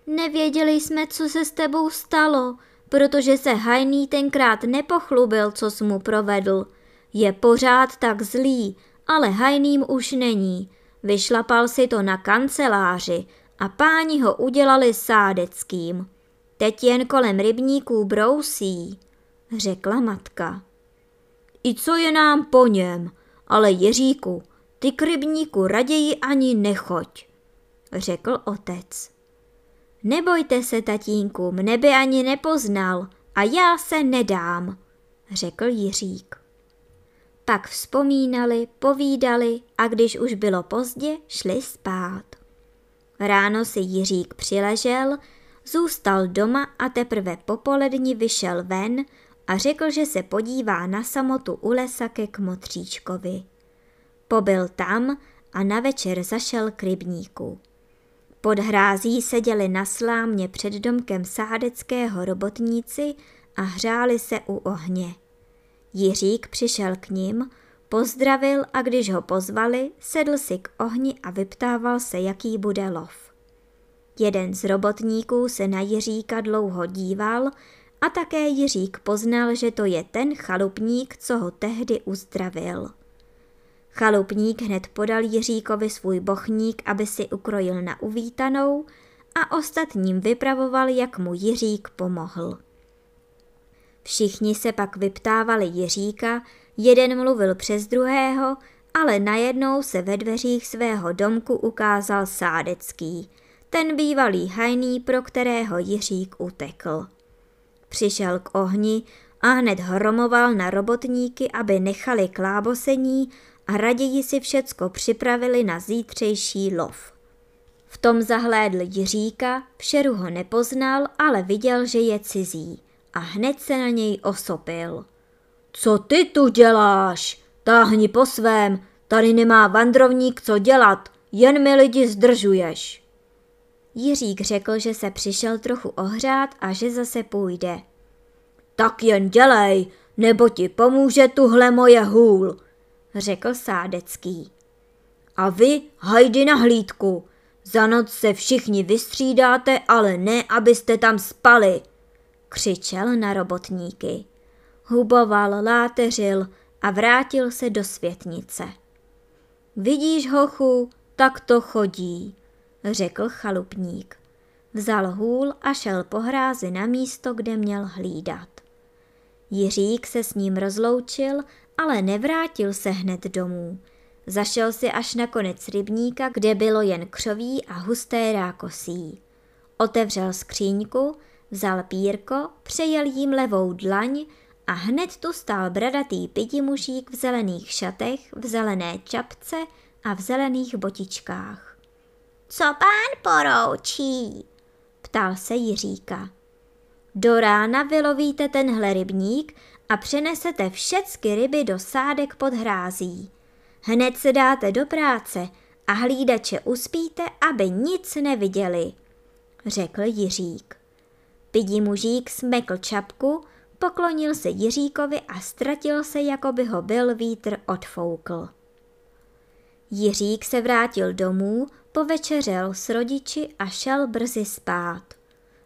Nevěděli jsme, co se s tebou stalo, protože se hajný tenkrát nepochlubil, co jsi mu provedl. Je pořád tak zlý, ale hajným už není. Vyšlapal si to na kanceláři a páni ho udělali sádeckým. Teď jen kolem rybníků brousí, řekla matka. I co je nám po něm, ale Jiříku, ty k rybníku raději ani nechoď, řekl otec. Nebojte se, tatínku, mne by ani nepoznal a já se nedám, řekl Jiřík. Pak vzpomínali, povídali a když už bylo pozdě, šli spát. Ráno si Jiřík přiležel, zůstal doma a teprve popoledni vyšel ven a řekl, že se podívá na samotu u lesa ke kmotříčkovi. Pobyl tam a na večer zašel k rybníku. Pod hrází seděli na slámě před domkem sádeckého robotníci a hřáli se u ohně. Jiřík přišel k nim, pozdravil a když ho pozvali, sedl si k ohni a vyptával se, jaký bude lov. Jeden z robotníků se na Jiříka dlouho díval a také Jiřík poznal, že to je ten chalupník, co ho tehdy uzdravil. Chalupník hned podal Jiříkovi svůj bochník, aby si ukrojil na uvítanou, a ostatním vypravoval, jak mu Jiřík pomohl. Všichni se pak vyptávali Jiříka, jeden mluvil přes druhého, ale najednou se ve dveřích svého domku ukázal sádecký, ten bývalý hajný, pro kterého Jiřík utekl. Přišel k ohni a hned hromoval na robotníky, aby nechali klábosení a raději si všecko připravili na zítřejší lov. V tom zahlédl Jiříka, včeru ho nepoznal, ale viděl, že je cizí a hned se na něj osopil. Co ty tu děláš? Táhni po svém, tady nemá vandrovník co dělat, jen mi lidi zdržuješ. Jiřík řekl, že se přišel trochu ohřát a že zase půjde. Tak jen dělej, nebo ti pomůže tuhle moje hůl, řekl Sádecký. A vy, hajdi na hlídku, za noc se všichni vystřídáte, ale ne, abyste tam spali, křičel na robotníky. Huboval, láteřil a vrátil se do světnice. Vidíš, hochu, tak to chodí, řekl chalupník. Vzal hůl a šel po hrázi na místo, kde měl hlídat. Jiřík se s ním rozloučil, ale nevrátil se hned domů. Zašel si až na konec rybníka, kde bylo jen křoví a husté rákosí. Otevřel skříňku, vzal pírko, přejel jím levou dlaň a hned tu stál bradatý pitimušík v zelených šatech, v zelené čapce a v zelených botičkách. Co pán poroučí? Ptal se Jiříka. Do rána vylovíte tenhle rybník a přenesete všecky ryby do sádek pod hrází. Hned se dáte do práce a hlídače uspíte, aby nic neviděli, řekl Jiřík. Pitimušík smekl čapku, poklonil se Jiříkovi a ztratil se, jako by ho byl vítr odfoukl. Jiřík se vrátil domů, povečeřel s rodiči a šel brzy spát.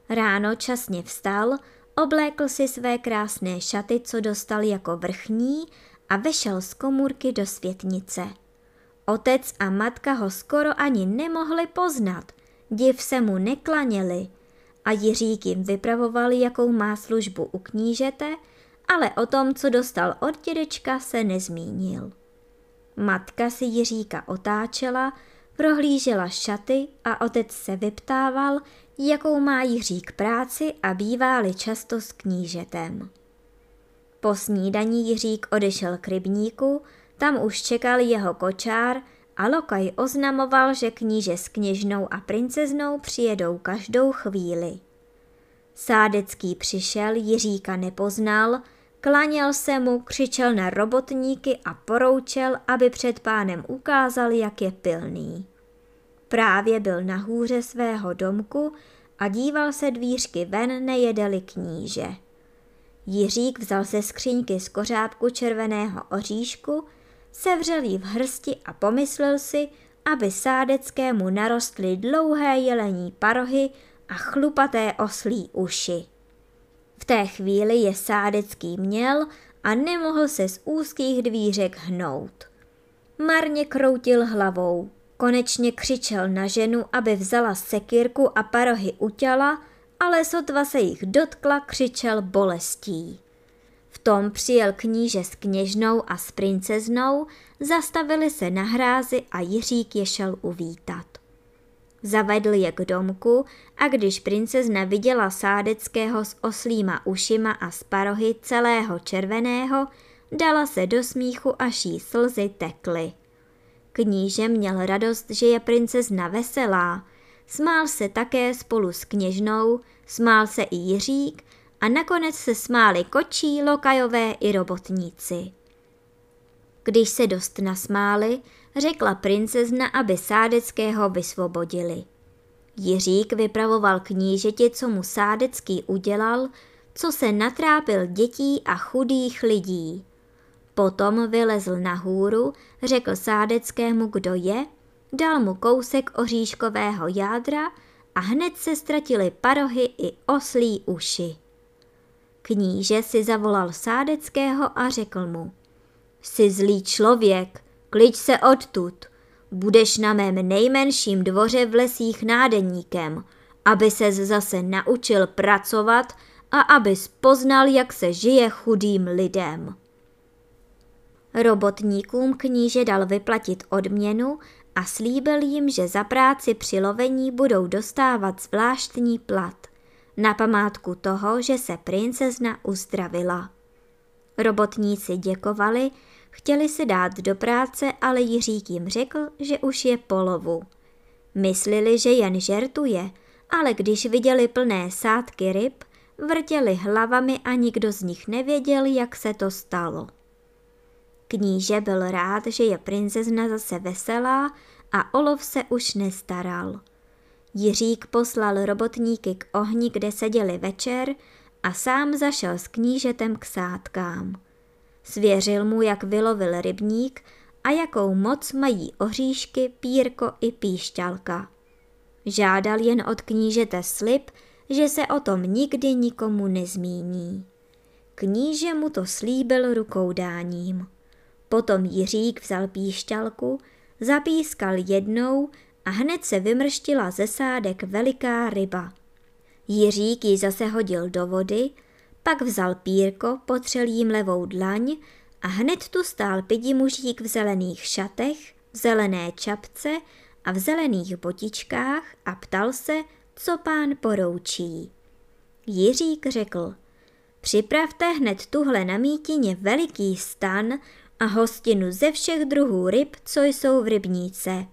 Ráno časně vstal, oblékl si své krásné šaty, co dostal jako vrchní, a vešel z komůrky do světnice. Otec a matka ho skoro ani nemohli poznat, div se mu neklaněli, a Jiřík jim vypravoval, jakou má službu u knížete, ale o tom, co dostal od dědečka, se nezmínil. Matka si Jiříka otáčela, prohlížela šaty a otec se vyptával, jakou má Jiřík práci a býváli často s knížetem. Po snídani Jiřík odešel k rybníku, tam už čekal jeho kočár a lokaj oznamoval, že kníže s kněžnou a princeznou přijedou každou chvíli. Sádecký přišel, Jiříka nepoznal, klaněl se mu, křičel na robotníky a poroučel, aby před pánem ukázal, jak je pilný. Právě byl na hůře svého domku a díval se dvířky ven, nejedeli kníže. Jiřík vzal ze skříňky z kořápku červeného oříšku, sevřel ji v hrsti a pomyslel si, aby Sádeckému narostly dlouhé jelení parohy a chlupaté oslí uši. V té chvíli je Sádecký měl a nemohl se z úzkých dvířek hnout. Marně kroutil hlavou, konečně křičel na ženu, aby vzala sekírku a parohy utěla, ale sotva se jich dotkla, křičel bolestí. V tom přijel kníže s kněžnou a s princeznou, zastavili se na hrázi a Jiřík je šel uvítat. Zavedl je k domku a když princezna viděla Sádeckého s oslýma ušima a s parohy celého červeného, dala se do smíchu, až jí slzy tekly. Kníže měl radost, že je princezna veselá, smál se také spolu s kněžnou, smál se i Jiřík a nakonec se smáli kočí, lokajové i robotníci. Když se dost nasmáli, řekla princezna, aby Sádeckého vysvobodili. Jiřík vypravoval knížeti, co mu Sádecký udělal, co se natrápil dětí a chudých lidí. Potom vylezl na hůru, řekl Sádeckému, kdo je, dal mu kousek oříškového jádra a hned se ztratily parohy i oslí uši. Kníže si zavolal Sádeckého a řekl mu: Jsi zlý člověk, kliď se odtud, budeš na mém nejmenším dvoře v lesích nádeníkem, aby ses zase naučil pracovat a abys poznal, jak se žije chudým lidem. Robotníkům kníže dal vyplatit odměnu a slíbil jim, že za práci při lovení budou dostávat zvláštní plat, na památku toho, že se princezna uzdravila. Robotníci děkovali, chtěli se dát do práce, ale Jiřík jim řekl, že už je po lovu. Myslili, že jen žertuje, ale když viděli plné sádky ryb, vrtěli hlavami a nikdo z nich nevěděl, jak se to stalo. Kníže byl rád, že je princezna zase veselá a o lov se už nestaral. Jiřík poslal robotníky k ohni, kde seděli večer, a sám zašel s knížetem k sádkám. Svěřil mu, jak vylovil rybník a jakou moc mají oříšky, pírko i píšťalka. Žádal jen od knížete slib, že se o tom nikdy nikomu nezmíní. Kníže mu to slíbil rukoudáním. Potom Jiřík vzal píšťalku, zapískal jednou a hned se vymrštila ze sádek veliká ryba. Jiřík ji zase hodil do vody, pak vzal pírko, potřel jím levou dlaň a hned tu stál pidi mužík v zelených šatech, v zelené čapce a v zelených botičkách a ptal se, co pán poroučí. Jiřík řekl: připravte hned tuhle na mítině veliký stan a hostinu ze všech druhů ryb, co jsou v rybníce,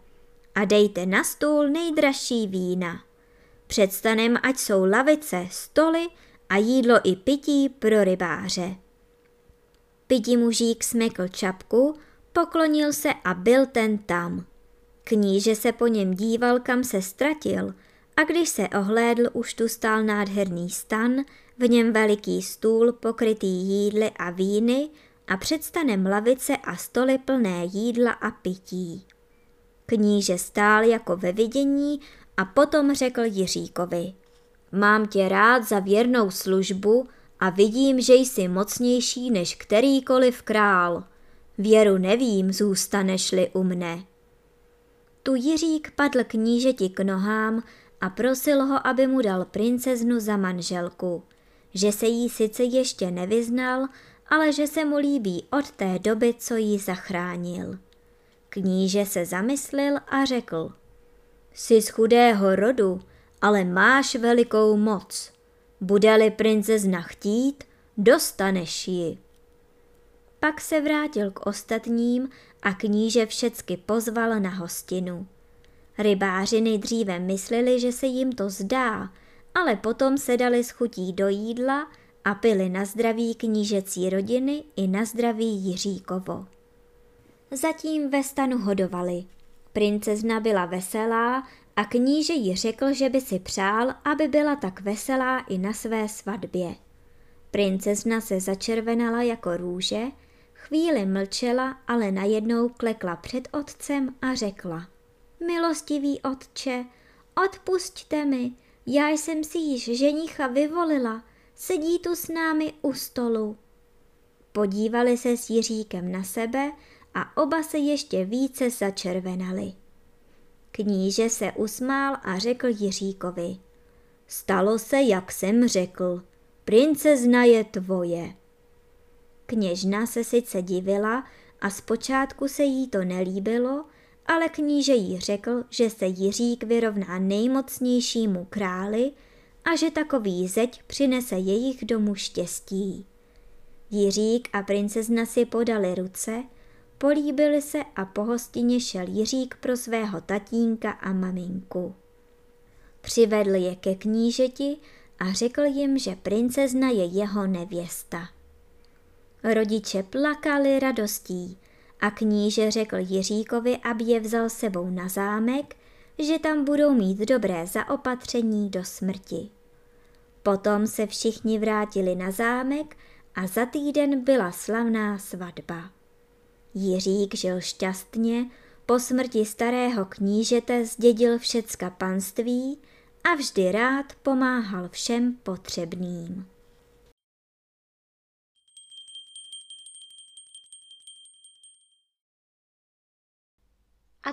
a dejte na stůl nejdražší vína. Před stanem ať jsou lavice, stoly a jídlo i pití pro rybáře. Pidi mužík smekl čapku, poklonil se a byl ten tam. Kníže se po něm díval, kam se ztratil, a když se ohlédl, už tu stál nádherný stan, v něm veliký stůl pokrytý jídly a víny a před stanem lavice a stoly plné jídla a pití. Kníže stál jako ve vidění a potom řekl Jiříkovi: mám tě rád za věrnou službu a vidím, že jsi mocnější než kterýkoliv král. Věru nevím, zůstaneš-li u mne. Tu Jiřík padl knížeti k nohám a prosil ho, aby mu dal princeznu za manželku, že se jí sice ještě nevyznal, ale že se mu líbí od té doby, co ji zachránil. Kníže se zamyslil a řekl: jsi z chudého rodu, ale máš velikou moc. Bude-li princezna chtít, dostaneš ji. Pak se vrátil k ostatním a kníže všecky pozval na hostinu. Rybáři nejdříve mysleli, že se jim to zdá, ale potom se dali s chutí do jídla a pili na zdraví knížecí rodiny i na zdraví Jiříkovo. Zatím ve stanu hodovali. Princezna byla veselá a kníže jí řekl, že by si přál, aby byla tak veselá i na své svatbě. Princezna se začervenala jako růže, chvíli mlčela, ale najednou klekla před otcem a řekla: milostivý otče, odpusťte mi, já jsem si již ženicha vyvolila, sedí tu s námi u stolu. Podívali se s Jiříkem na sebe a oba se ještě více začervenali. Kníže se usmál a řekl Jiříkovi: stalo se, jak jsem řekl, princezna je tvoje. Kněžna se sice divila a zpočátku se jí to nelíbilo, ale kníže jí řekl, že se Jiřík vyrovná nejmocnějšímu králi a že takový zeď přinese jejich domu štěstí. Jiřík a princezna si podali ruce, políbili se a po hostině šel Jiřík pro svého tatínka a maminku. Přivedl je ke knížeti a řekl jim, že princezna je jeho nevěsta. Rodiče plakali radostí a kníže řekl Jiříkovi, aby je vzal sebou na zámek, že tam budou mít dobré zaopatření do smrti. Potom se všichni vrátili na zámek a za týden byla slavná svatba. Jiřík žil šťastně, po smrti starého knížete zdědil všecka panství a vždy rád pomáhal všem potřebným. A